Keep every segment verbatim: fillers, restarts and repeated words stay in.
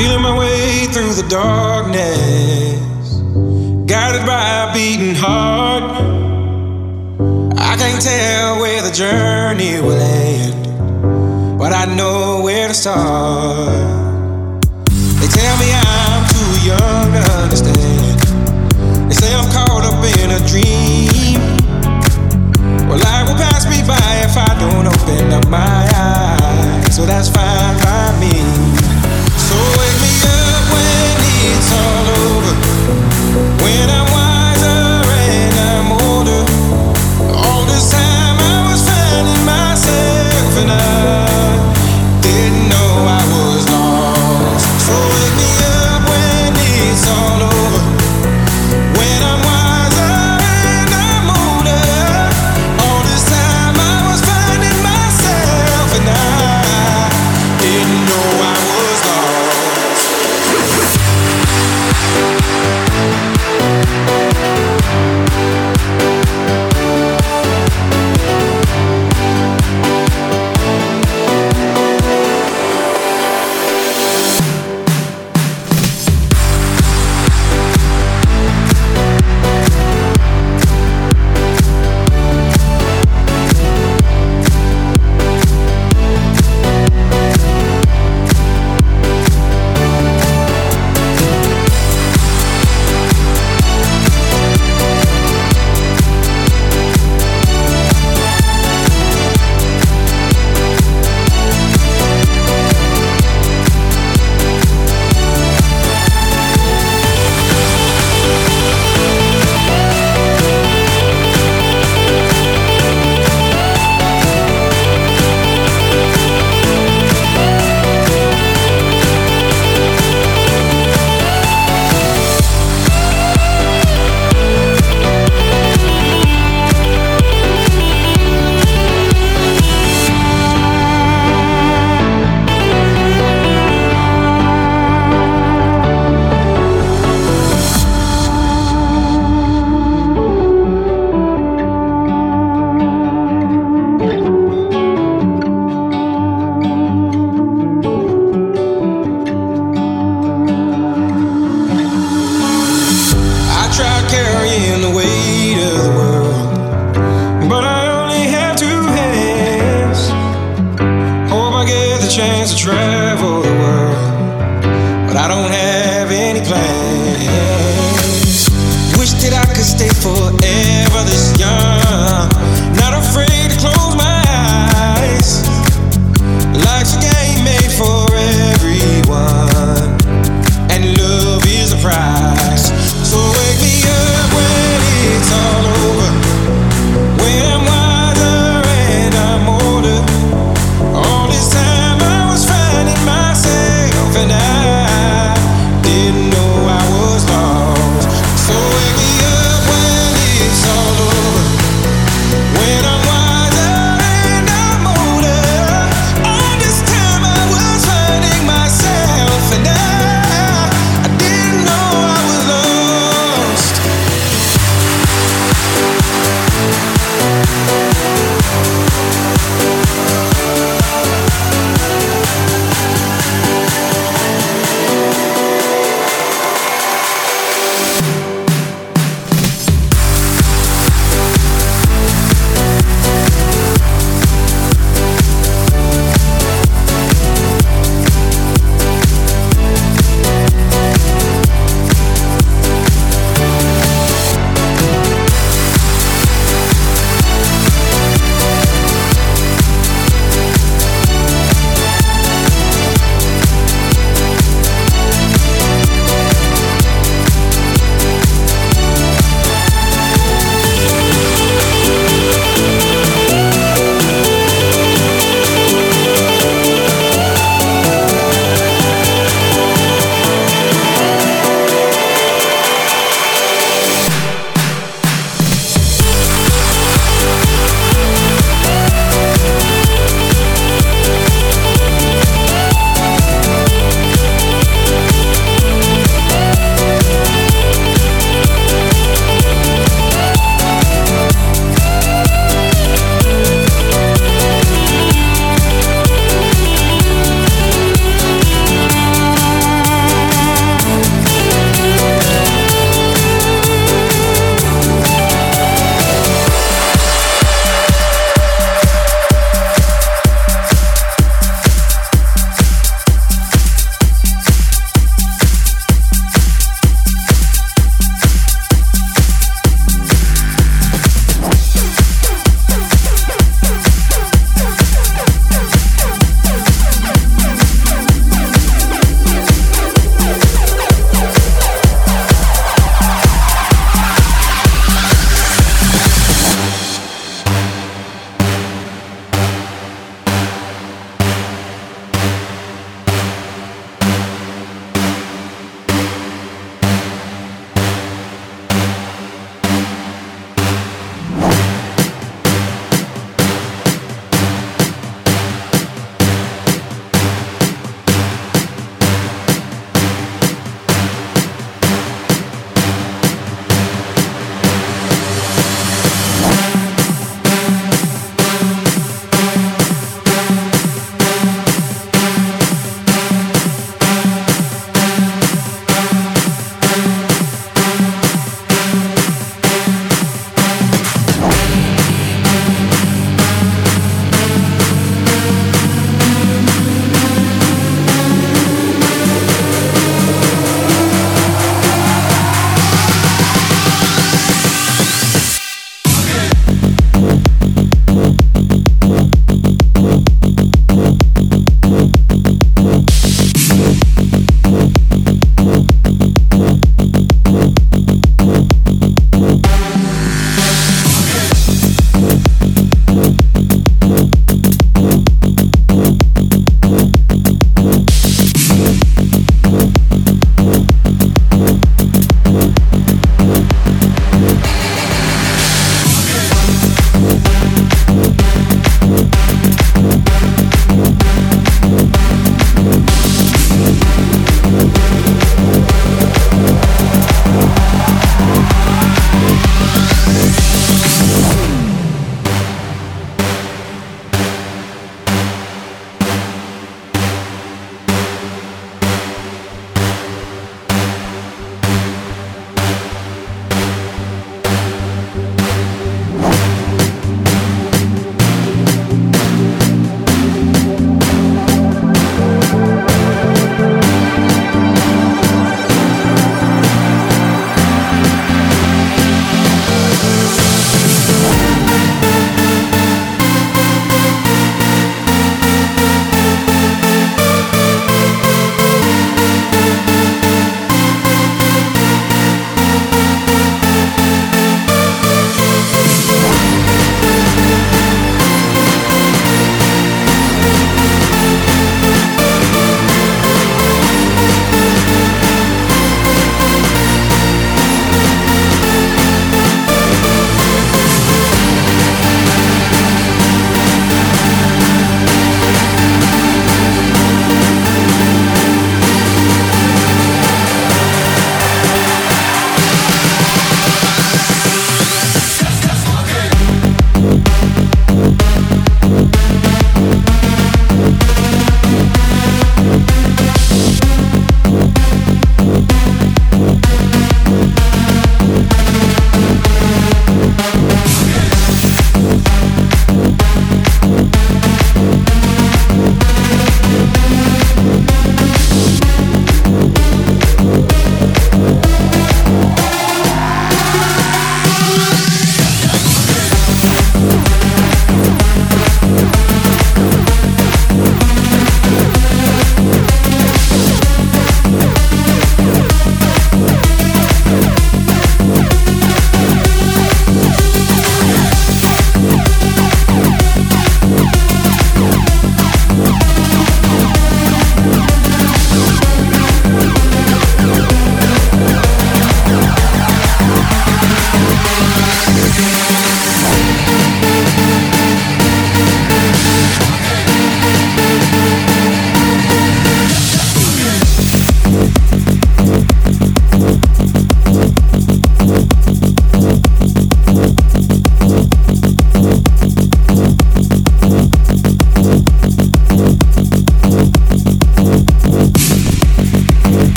feeling my way through the darkness, guided by a beating heart. I can't tell where the journey will end, but I know where to start. They tell me I'm too young to understand. They say I'm caught up in a dream. Well, life will pass me by if I don't open up my eyes, so that's fine by me. So wake me up when it's all over, when I'm wiser and I'm older. All this time I was finding myself and I didn't know I was lost. So wake me up when it's all over, when I'm wiser.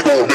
Come on.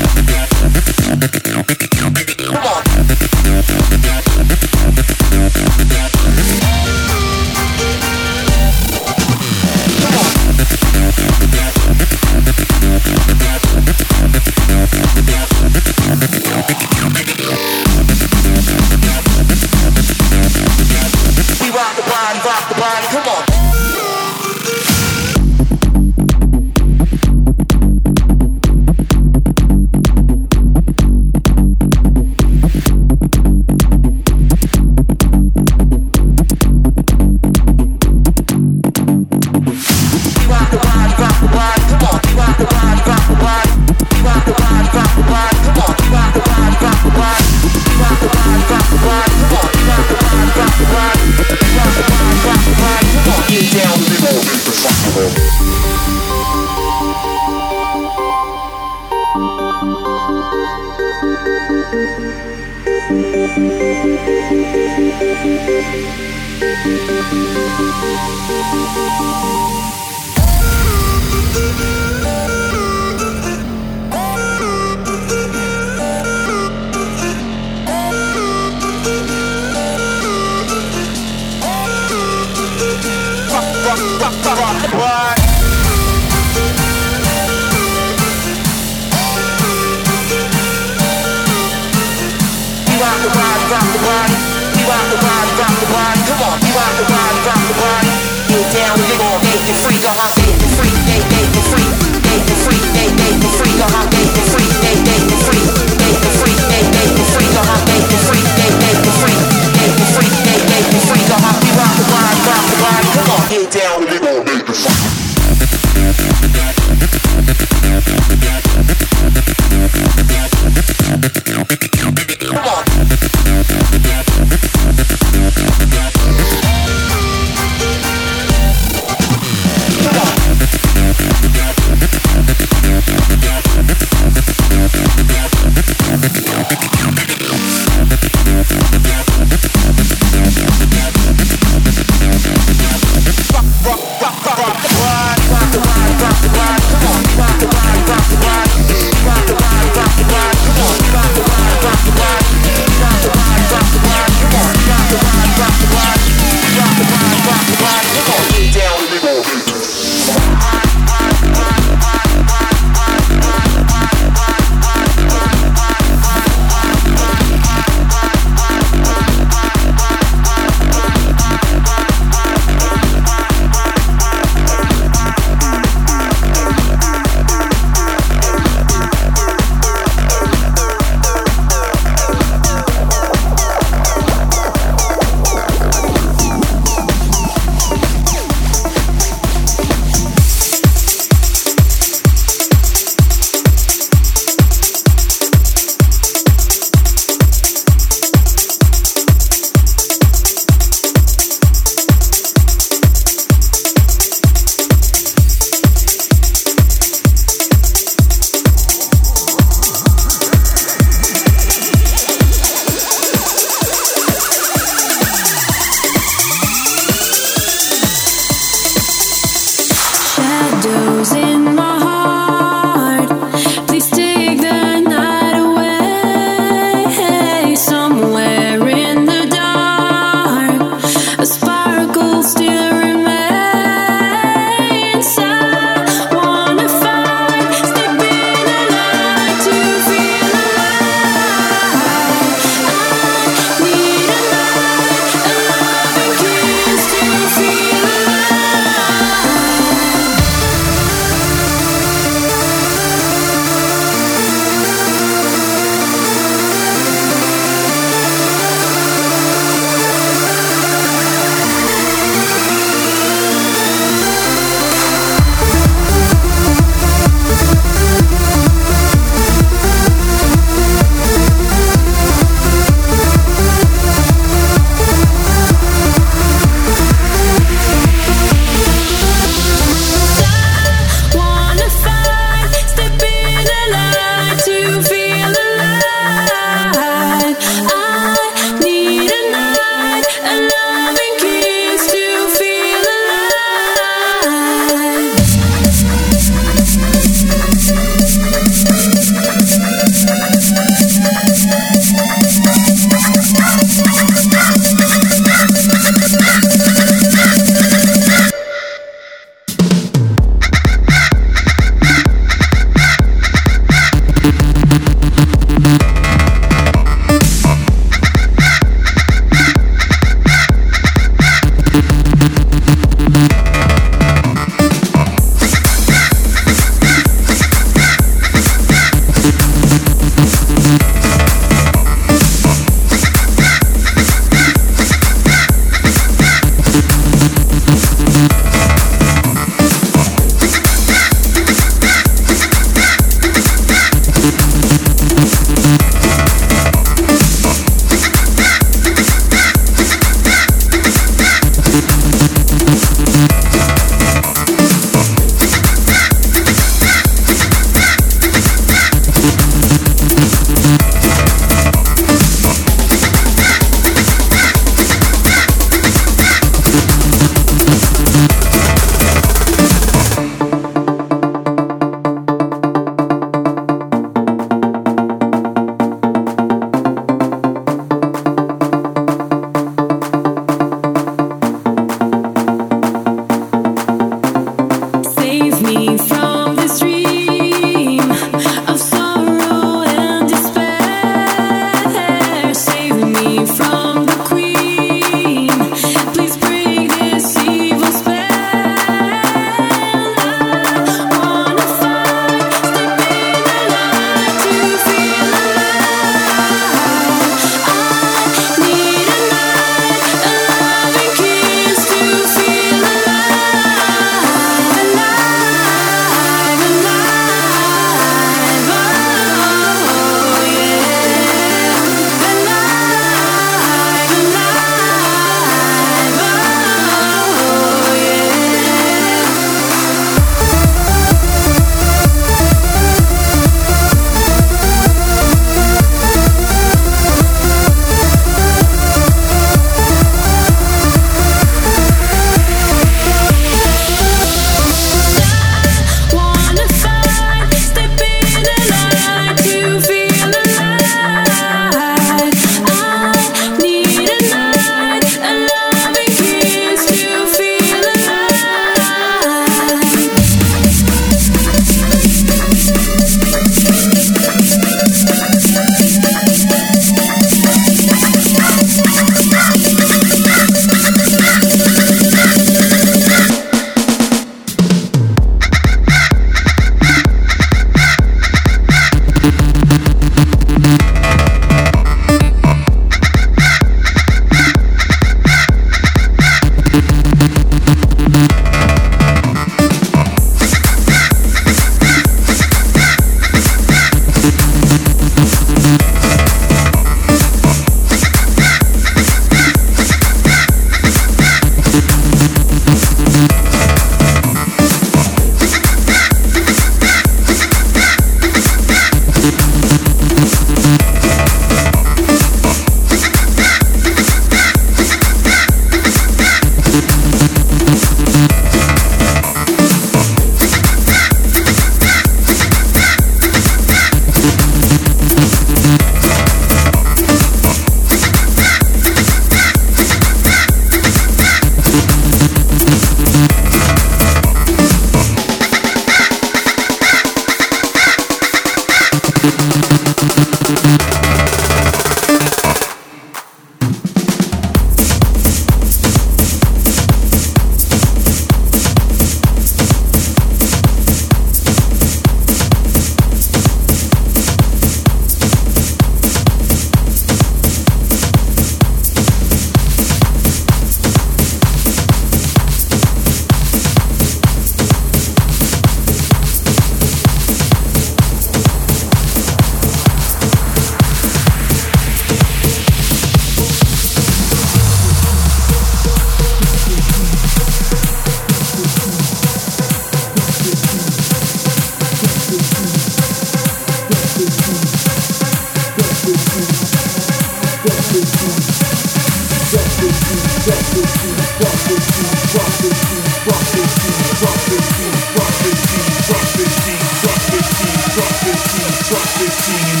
fifteen.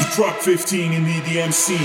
You drop fifteen and need the M C.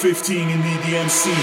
fifteen in the D M C.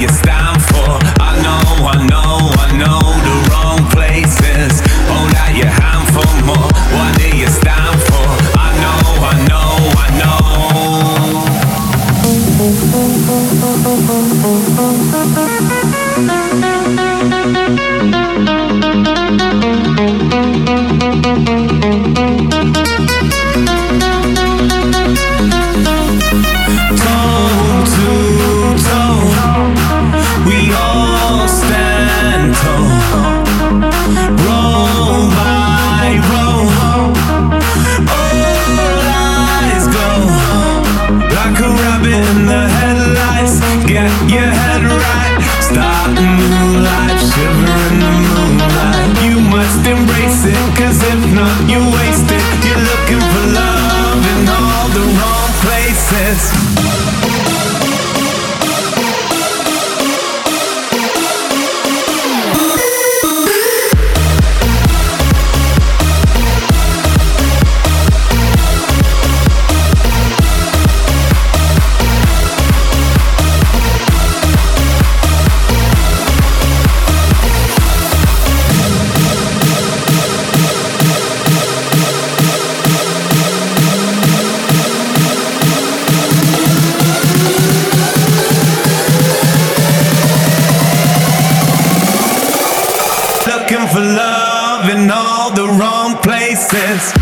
you stand for. I know, I know, I know the wrong places. Hold out your hand for more. What do you stand for? I know, I know, I know. Toe to toe, we all stand tall. Roll by roll, all eyes go like a rabbit in the headlights. Get your head right, start a new life, shiver in the moonlight. You must embrace it, cause if not you waste it. You're looking for love in all the wrong places. Places.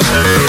Life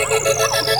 Thank you.